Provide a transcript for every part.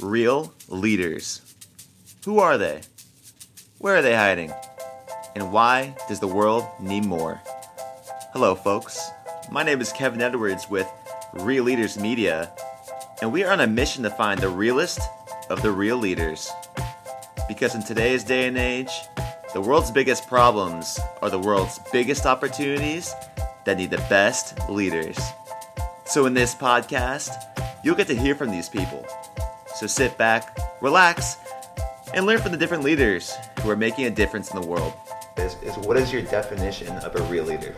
Real leaders. Who are they? Where are they hiding? And why does the world need more? Hello, folks. My name is Kevin Edwards with Real Leaders Media, and we are on a mission to find the realest of the real leaders. Because in today's day and age, the world's biggest problems are the world's biggest opportunities that need the best leaders. So in this podcast, you'll get to hear from these people. So sit back, relax, and learn from the different leaders who are making a difference in the world. What is your definition of a real leader?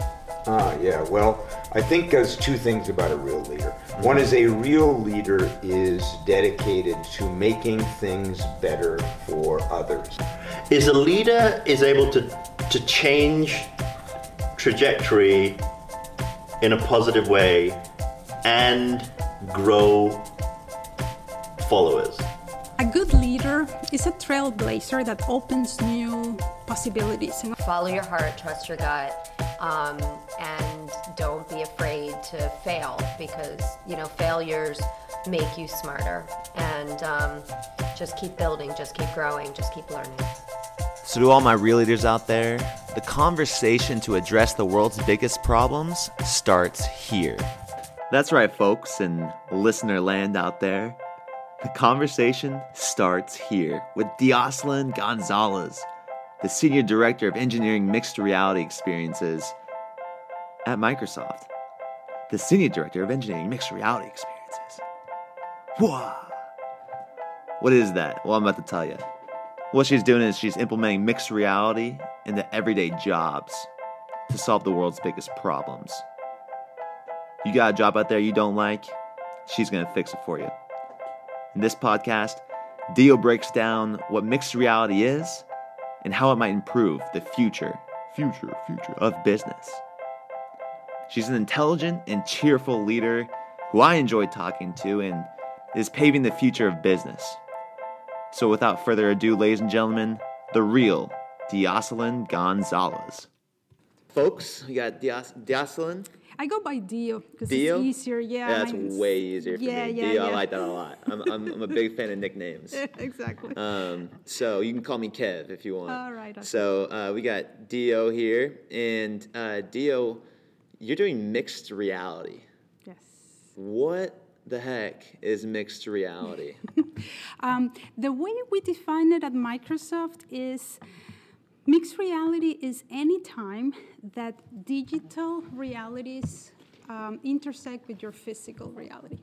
Well, I think there's two things about a real leader. One is a real leader is dedicated to making things better for others. Is a leader is able to change trajectory in a positive way and grow followers. A good leader is a trailblazer that opens new possibilities. Follow your heart, trust your gut, and don't be afraid to fail because, failures make you smarter. And just keep building, just keep growing, just keep learning. So to all my real leaders out there, the conversation to address the world's biggest problems starts here. That's right, folks, in listener land out there. The conversation starts here with Dioselin Gonzalez, the Senior Director of Engineering Mixed Reality Experiences at Microsoft. The Senior Director of Engineering Mixed Reality Experiences. Whoa! What is that? Well, I'm about to tell you. What she's doing is she's implementing mixed reality into everyday jobs to solve the world's biggest problems. You got a job out there you don't like, she's going to fix it for you. In this podcast, Dio breaks down what mixed reality is and how it might improve the future of business. She's an intelligent and cheerful leader who I enjoy talking to and is paving the future of business. So without further ado, ladies and gentlemen, the real Dioselin Gonzalez. Folks, we got Dioselin. I go by Dio because it's easier. Yeah, that's way easier for me. Dio, I like that a lot. I'm a big fan of nicknames. Exactly. So you can call me Kev if you want. All right. Okay. So we got Dio here, and Dio, you're doing mixed reality. Yes. What the heck is mixed reality? The way we define it at Microsoft is. Mixed reality is any time that digital realities intersect with your physical reality.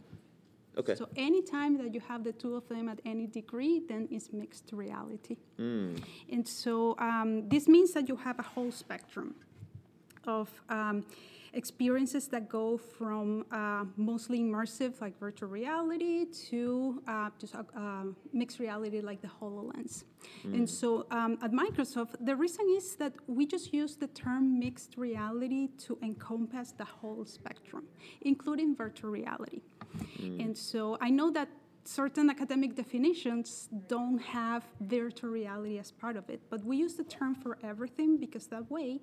Okay. So any time that you have the two of them at any degree, then it's mixed reality. And so this means that you have a whole spectrum of experiences that go from mostly immersive, like virtual reality, to mixed reality, like the HoloLens. And so at Microsoft, the reason is that we just use the term mixed reality to encompass the whole spectrum, including virtual reality. And so I know that certain academic definitions don't have virtual reality as part of it, but we use the term for everything because that way,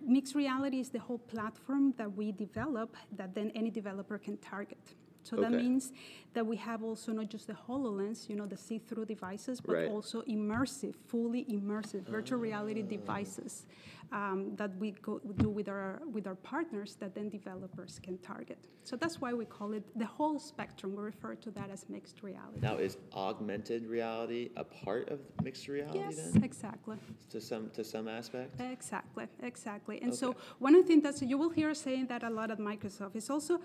mixed reality is the whole platform that we develop that then any developer can target. So that means that we have also not just the HoloLens, the see-through devices, but also immersive, fully immersive virtual reality devices that we do with our partners that then developers can target. So that's why we call it the whole spectrum. We refer to that as mixed reality. Now, is augmented reality a part of mixed reality? Yes, then? Exactly. To some aspect? Exactly. And so one of the things that you will hear saying that a lot at Microsoft is also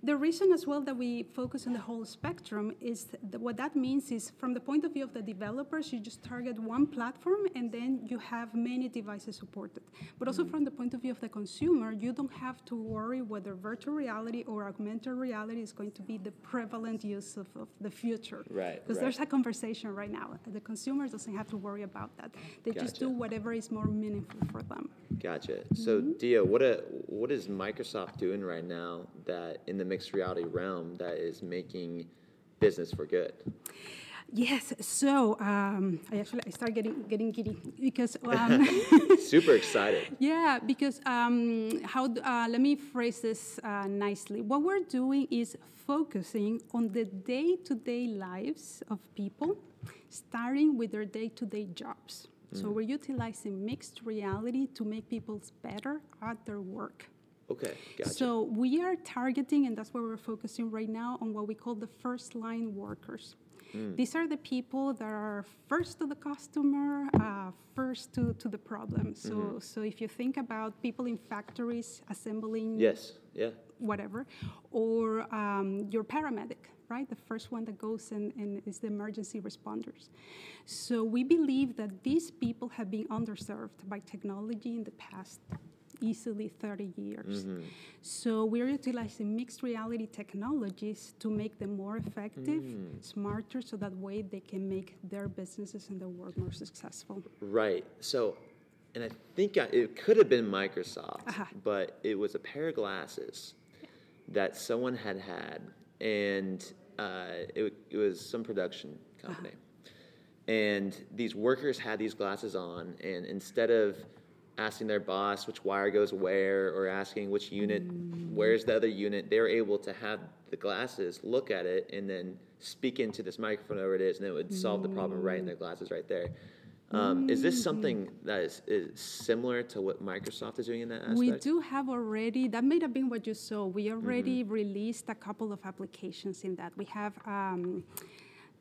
the reason as well that we focus on the whole spectrum is what that means is from the point of view of the developers, you just target one platform and then you have many devices supported. But also from the point of view of the consumer, you don't have to worry whether virtual reality or augmented reality is going to be the prevalent use of the future. Right. Because there's a conversation right now. The consumer doesn't have to worry about that. They just do whatever is more meaningful for them. Gotcha. So Dia, what is Microsoft doing right now that in the mixed reality realm that is making business for good? Yes, so I start getting giddy because super excited. Yeah, because let me phrase this nicely. What we're doing is focusing on the day-to-day lives of people, starting with their day-to-day jobs. Mm. So we're utilizing mixed reality to make people better at their work. Okay, gotcha. So we are targeting, and that's where we're focusing right now, on what we call the first-line workers. Mm. These are the people that are first to the customer, first to the problem. So so if you think about people in factories assembling whatever, or your paramedic, right? The first one that goes and is the emergency responders. So we believe that these people have been underserved by technology in the past easily 30 years. So we're utilizing mixed reality technologies to make them more effective, smarter, so that way they can make their businesses and their work more successful. Right. So, and I think it could have been Microsoft, but it was a pair of glasses that someone had, and it was some production company. And these workers had these glasses on, and instead of asking their boss which wire goes where, or asking which unit, where's the other unit, they were able to have the glasses, look at it, and then speak into this microphone over it is, and it would solve the problem right in their glasses right there. Is this something that is similar to what Microsoft is doing in that aspect? We do have already, that may have been what you saw, we already released a couple of applications in that. We have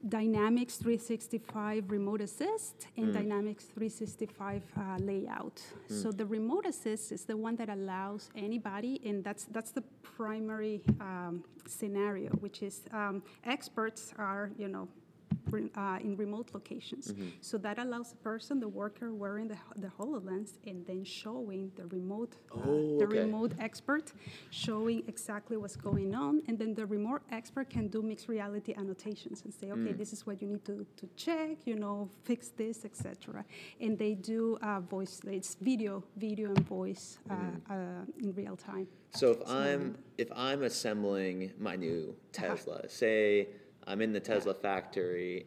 Dynamics 365 Remote Assist and Dynamics 365 Layout. So the Remote Assist is the one that allows anybody, and that's the primary scenario, which is experts are, you know, in remote locations. So that allows the person, the worker, wearing the HoloLens and then showing the remote remote expert, showing exactly what's going on. And then the remote expert can do mixed reality annotations and say, okay, this is what you need to check, you know, fix this, etc. And they do voice, it's video and voice in real time. So if I'm assembling my new Tesla, say I'm in the Tesla factory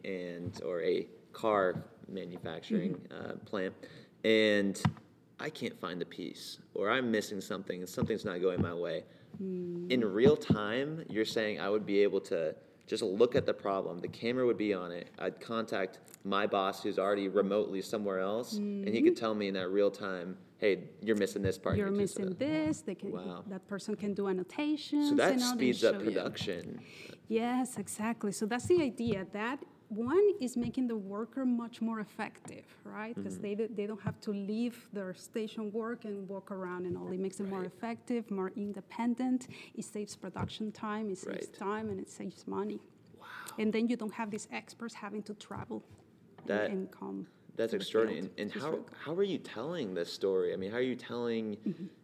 or a car manufacturing plant, and I can't find a piece, or I'm missing something, and something's not going my way. In real time, you're saying I would be able to just look at the problem. The camera would be on it. I'd contact my boss who's already remotely somewhere else, and he could tell me in that real time, hey, you're missing this part. You're missing this. They can, that person can do annotations. So that speeds up production. Yes, exactly. So that's the idea. That one is making the worker much more effective, right? Because they don't have to leave their station work and walk around and all. It makes them more effective, more independent. It saves production time. It saves time, and it saves money. Wow. And then you don't have these experts having to travel and come. That's extraordinary. And how are you telling this story? I mean, how are you telling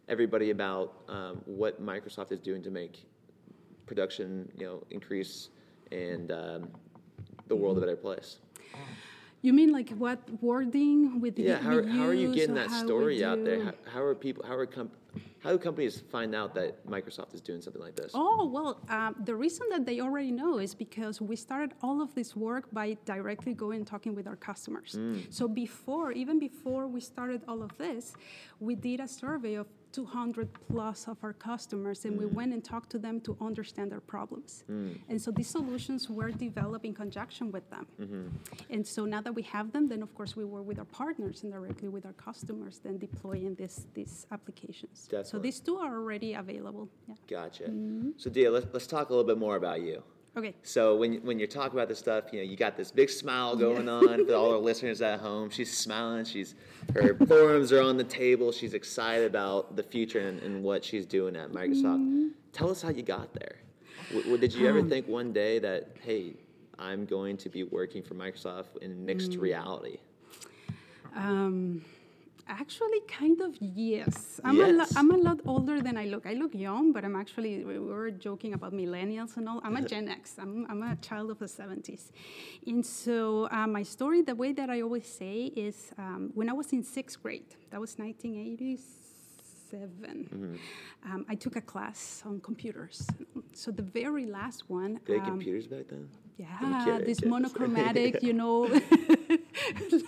everybody about what Microsoft is doing to make production, you know, increase and the world a better place? You mean like what wording with the how are you getting that story out there? How are people? How do companies find out that Microsoft is doing something like this? Oh, well, the reason that they already know is because we started all of this work by directly going and talking with our customers. So even before we started all of this, we did a survey of 200 plus of our customers, and we went and talked to them to understand their problems. And so these solutions were developed in conjunction with them. And so now that we have them, then of course we work with our partners and directly with our customers, then deploying these applications. Definitely. So these two are already available. Yeah. Gotcha. So Dia, let's talk a little bit more about you. Okay. So when you're talking about this stuff, you know, you got this big smile going on for all our listeners at home. She's smiling. Her forums are on the table. She's excited about the future and what she's doing at Microsoft. Tell us how you got there. Did you ever think one day that, hey, I'm going to be working for Microsoft in mixed reality? Actually, kind of, yes. I'm a lot older than I look. I look young, but I'm actually, we were joking about millennials and all. I'm a Gen X. I'm a child of the 70s. And so my story, the way that I always say is when I was in 6th grade, that was 1987, mm-hmm. I took a class on computers. So the very last one. They had computers back then? Yeah, this monochromatic, you know.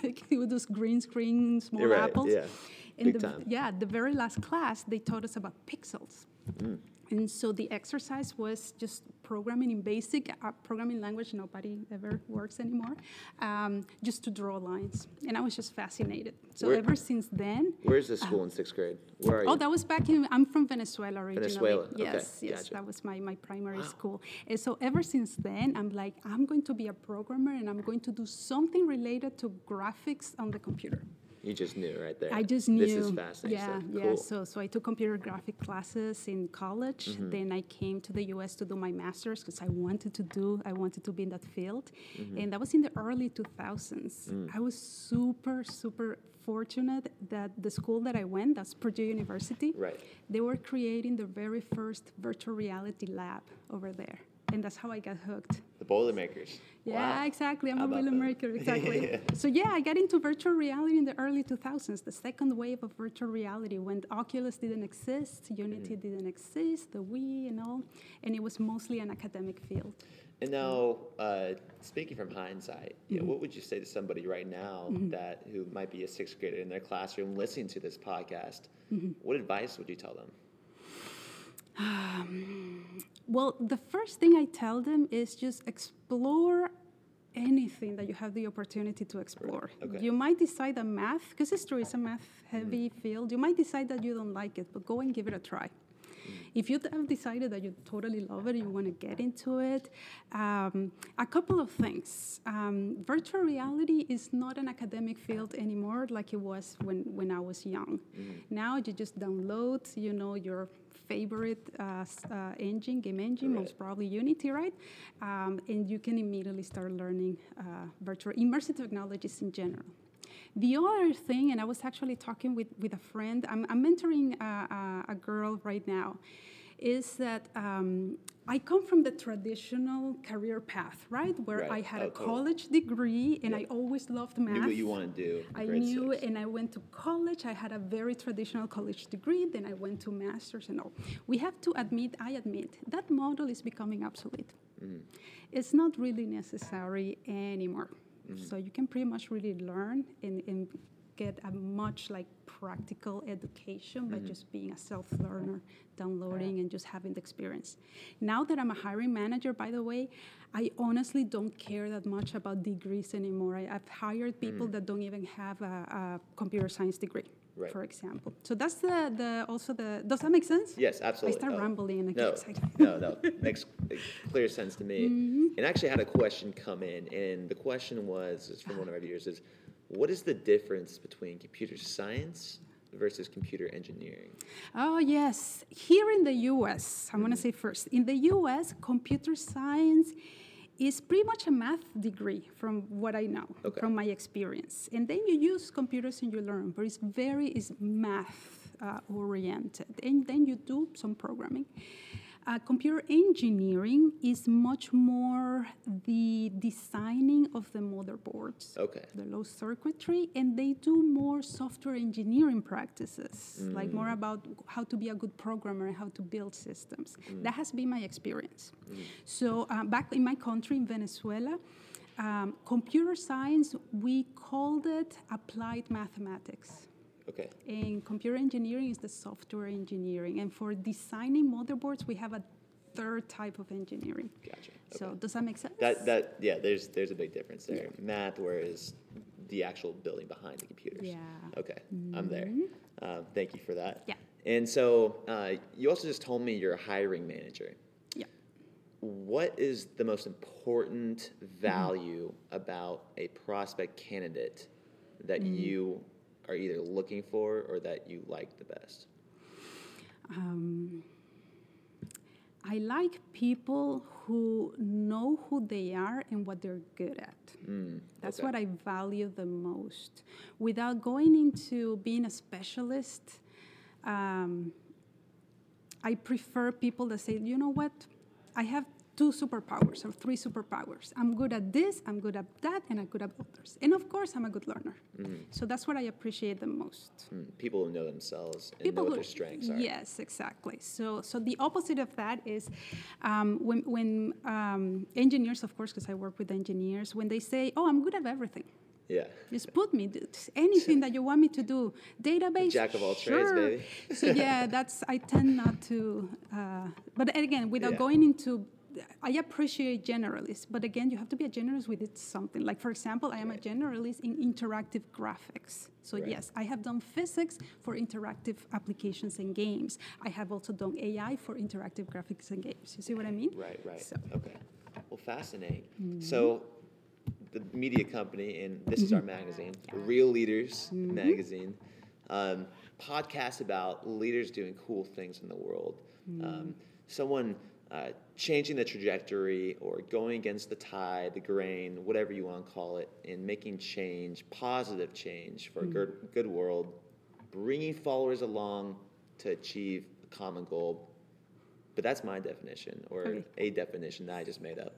Like with those green screen small right, apples. Yeah. And the very last class, they taught us about pixels. Mm. And so the exercise was just programming in basic programming language nobody ever works anymore, just to draw lines. And I was just fascinated. So ever since then. Where's the school in 6th grade? Where are you? Oh, that was back in, I'm from Venezuela originally. Venezuela, yes, okay, yes, gotcha. That was my primary school. And so ever since then, I'm like, I'm going to be a programmer and I'm going to do something related to graphics on the computer. You just knew right there. I just knew. This is fascinating. Yeah, so, cool. Yeah. So I took computer graphic classes in college. Mm-hmm. Then I came to the U.S. to do my master's because I wanted to be in that field. Mm-hmm. And that was in the early 2000s. Mm. I was super, super fortunate that the school that I went, that's Purdue University, right. They were creating the very first virtual reality lab over there. And that's how I got hooked. The Boilermakers. Yeah, wow. Exactly. I'm a Boilermaker, exactly. Yeah. So yeah, I got into virtual reality in the early 2000s. The second wave of virtual reality when Oculus didn't exist, Unity mm-hmm. didn't exist, the Wii and all, and it was mostly an academic field. And now, speaking from hindsight, mm-hmm. What would you say to somebody right now mm-hmm. who might be a 6th grader in their classroom listening to this podcast? Mm-hmm. What advice would you tell them? Well, the first thing I tell them is just explore anything that you have the opportunity to explore. Okay. You might decide that math, because it's true, it's a math-heavy mm-hmm. field. You might decide that you don't like it, but go and give it a try. If you have decided that you totally love it, you want to get into it, a couple of things. Virtual reality is not an academic field anymore like it was when I was young. Mm-hmm. Now you just download, your favorite game engine, right. Most probably Unity, right? And you can immediately start learning immersive technologies in general. The other thing, and I was actually talking with a friend, I'm mentoring a girl right now, is that I come from the traditional career path, right? Where right. I had a college degree, and I always loved math. You knew what you wanted to do. I knew, and I went to college. I had a very traditional college degree. Then I went to master's and all. We have to admit, that model is becoming obsolete. Mm. It's not really necessary anymore. Mm-hmm. So you can pretty much really learn and get a much practical education by mm-hmm. just being a self-learner, downloading and just having the experience. Now that I'm a hiring manager, by the way, I honestly don't care that much about degrees anymore. I've hired people mm-hmm. that don't even have a computer science degree. Right. For example. So that's also does that make sense? Yes, absolutely. I start rambling and I get excited. No, makes clear sense to me. Mm-hmm. And actually I had a question come in, and the question was from one of our viewers is, what is the difference between computer science versus computer engineering? Oh, yes. Here in the U.S., I'm going to say first, in the U.S., computer science is pretty much a math degree from what I know, from my experience. And then you use computers and you learn, but it's math-oriented. And then you do some programming. Computer engineering is much more the designing of the motherboards, the low circuitry, and they do more software engineering practices, like more about how to be a good programmer and how to build systems. That has been my experience. So back in my country, in Venezuela, computer science, we called it applied mathematics. Okay. And computer engineering is the software engineering. And for designing motherboards, we have a third type of engineering. Gotcha. Okay. So does that make sense? Yeah, there's a big difference there. Yeah. Math, whereas the actual building behind the computers. Yeah. Okay, mm-hmm. I'm there. Thank you for that. Yeah. And so you also just told me you're a hiring manager. Yeah. What is the most important value about a prospect candidate that you are either looking for or that you like the best? I like people who know who they are and what they're good at. That's what I value the most. Without going into being a specialist, I prefer people that say, you know what, I have 2 superpowers or 3 superpowers. I'm good at this, I'm good at that, and I'm good at others. And of course, I'm a good learner. Mm-hmm. So that's what I appreciate the most. People who know themselves and know what their strengths are. Yes, exactly. So the opposite of that is when engineers, of course, because I work with engineers, when they say, oh, I'm good at everything. Yeah. Just put me, anything that you want me to do. Database, jack of all trades, baby. So yeah, I tend not to, but again, without going into, I appreciate generalists, but again, you have to be a generalist with something. Like, for example, I am a generalist in interactive graphics. So yes, I have done physics for interactive applications and games. I have also done AI for interactive graphics and games. You see what I mean? Right. So. Okay. Well, fascinating. Mm-hmm. So, the media company, and this is our magazine, Real Leaders Magazine, podcast about leaders doing cool things in the world. Someone changing the trajectory or going against the tide, the grain, whatever you want to call it, and making change, positive change for a good world, bringing followers along to achieve a common goal. But that's my definition, or a definition that I just made up.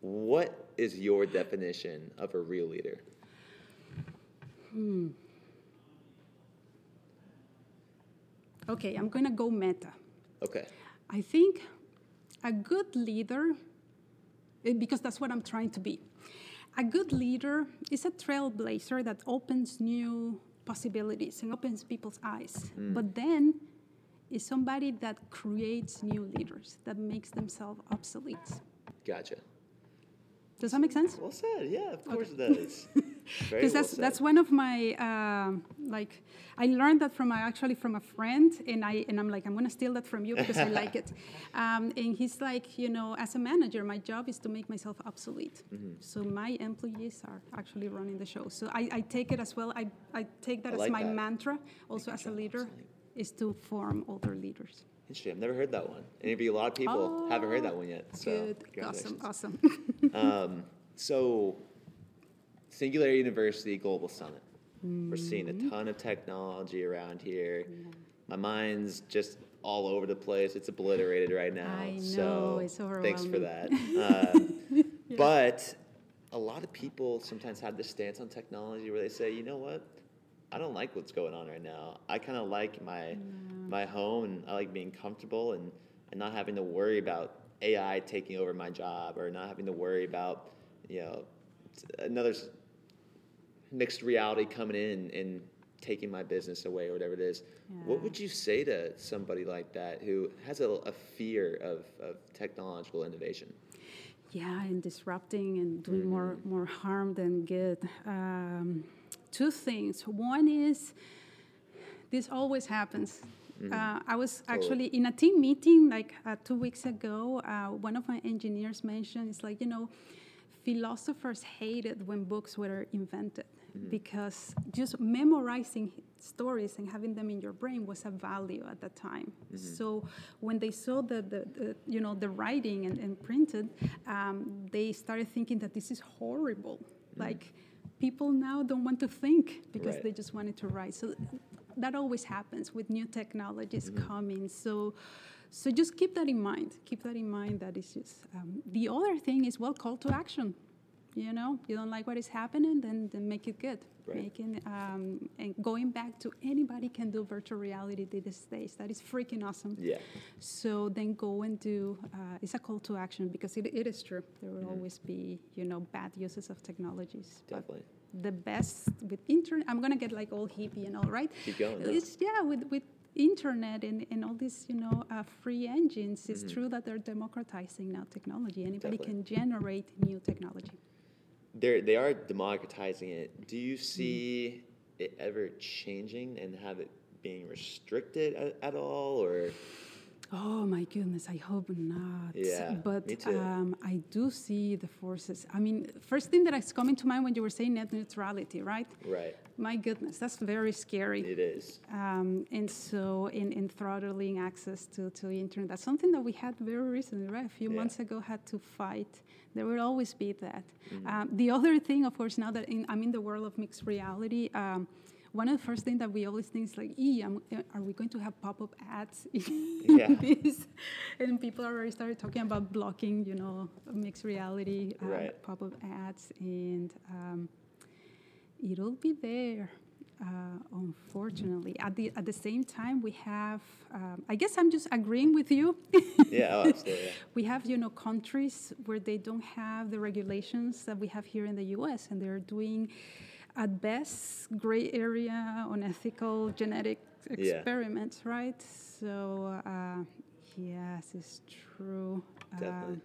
What is your definition of a real leader? Okay, I'm going to go meta. Okay. I think a good leader, because that's what I'm trying to be, a good leader is a trailblazer that opens new possibilities and opens people's eyes. But then is somebody that creates new leaders, that makes themselves obsolete. Gotcha. Does that make sense? Well said. Yeah, of course it does. Because that's one of my like I learned that from a friend, and I'm like, I'm gonna steal that from you because I like it. And he's like, you know, as a manager, my job is to make myself obsolete. So my employees are actually running the show. So I take it as well. I take that as my mantra, also as a leader, is to form older leaders. Interesting. I've never heard that one. Maybe a lot of people haven't heard that one yet. So good. Awesome. So Singularity University Global Summit. We're seeing a ton of technology around here. My mind's just all over the place. It's obliterated right now. I know. So it's overwhelming. Thanks for that. But a lot of people sometimes have this stance on technology where they say, you know what? I don't like what's going on right now. I kind of like my home, and I like being comfortable and not having to worry about AI taking over my job, or not having to worry about, you know, another mixed reality coming in and taking my business away or whatever it is. Yeah. What would you say to somebody like that who has a fear of technological innovation? Yeah, and disrupting and doing more harm than good. 2 things. One is, this always happens. I was actually in a team meeting like 2 weeks ago. One of my engineers mentioned, it's like, you know, philosophers hated when books were invented because just memorizing stories and having them in your brain was a value at that time. So when they saw the you know, the writing and printed, they started thinking that this is horrible. Like, people now don't want to think because they just wanted to write. So that always happens with new technologies coming. So just keep that in mind. Keep that in mind. That is just the other thing is, well, call to action. You know, you don't like what is happening, then make it good. Right. Making and going back to anybody can do virtual reality these days. That is freaking awesome. Yeah. So then go and do. It's a call to action because it is true. There will always be, you know, bad uses of technologies. Definitely. But the best with internet. I'm gonna get like all hippie and all right. Keep going. It's with internet and all these, you know, free engines. It's true that they're democratizing now technology. Anybody can generate new technology. They are democratizing it. Do you see it ever changing and have it being restricted at all? Or oh my goodness, I hope not. Yeah, but me too. I do see the forces. I mean, first thing that is coming to mind when you were saying net neutrality, right? Right. My goodness, that's very scary. It is. And so in throttling access to the internet, that's something that we had very recently, right? A few months ago had to fight. There will always be that. Mm-hmm. The other thing, of course, now that I'm in the world of mixed reality, one of the first things that we always think is like, are we going to have pop-up ads in this? And people already started talking about blocking, you know, mixed reality pop-up ads. And it'll be there, unfortunately. At the same time, we have, I guess I'm just agreeing with you. Yeah, oh, absolutely. Yeah. We have, you know, countries where they don't have the regulations that we have here in the U.S., and they're doing, at best, gray area on ethical genetic experiments, right? So, yes, it's true. Definitely.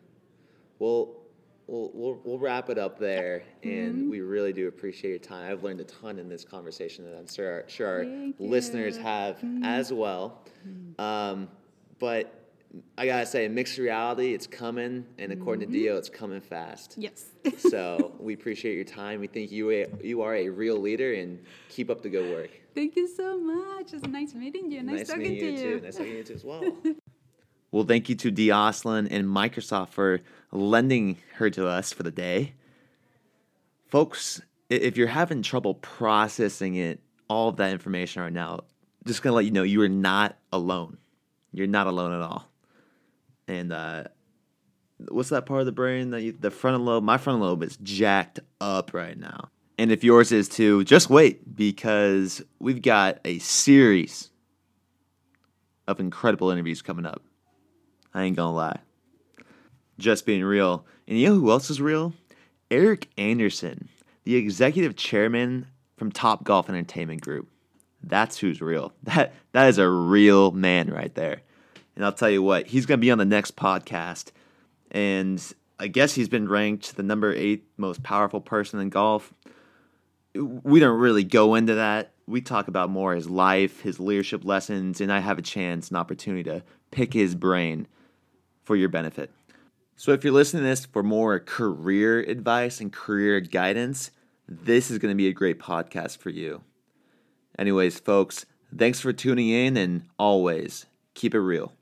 We'll wrap it up there, and we really do appreciate your time. I've learned a ton in this conversation, and I'm sure our listeners have as well. But I gotta say, mixed reality, it's coming, and according to Dio, it's coming fast. Yes. So we appreciate your time. We think you are a real leader, and keep up the good work. Thank you so much. It's nice meeting you. Nice talking to you. Nice talking to you too as well. Well, thank you to Dioselin and Microsoft for lending her to us for the day. Folks, if you're having trouble processing it, all of that information right now, just gonna let you know you are not alone. You're not alone at all. And what's that part of the brain? The frontal lobe. My frontal lobe is jacked up right now. And if yours is too, just wait, because we've got a series of incredible interviews coming up. I ain't gonna lie. Just being real. And you know who else is real? Eric Anderson, the executive chairman from Top Golf Entertainment Group. That's who's real. That is a real man right there. And I'll tell you what, he's going to be on the next podcast. And I guess he's been ranked the number 8 most powerful person in golf. We don't really go into that. We talk about more his life, his leadership lessons, and I have a chance, an opportunity to pick his brain for your benefit. So if you're listening to this for more career advice and career guidance, this is going to be a great podcast for you. Anyways, folks, thanks for tuning in, and always keep it real.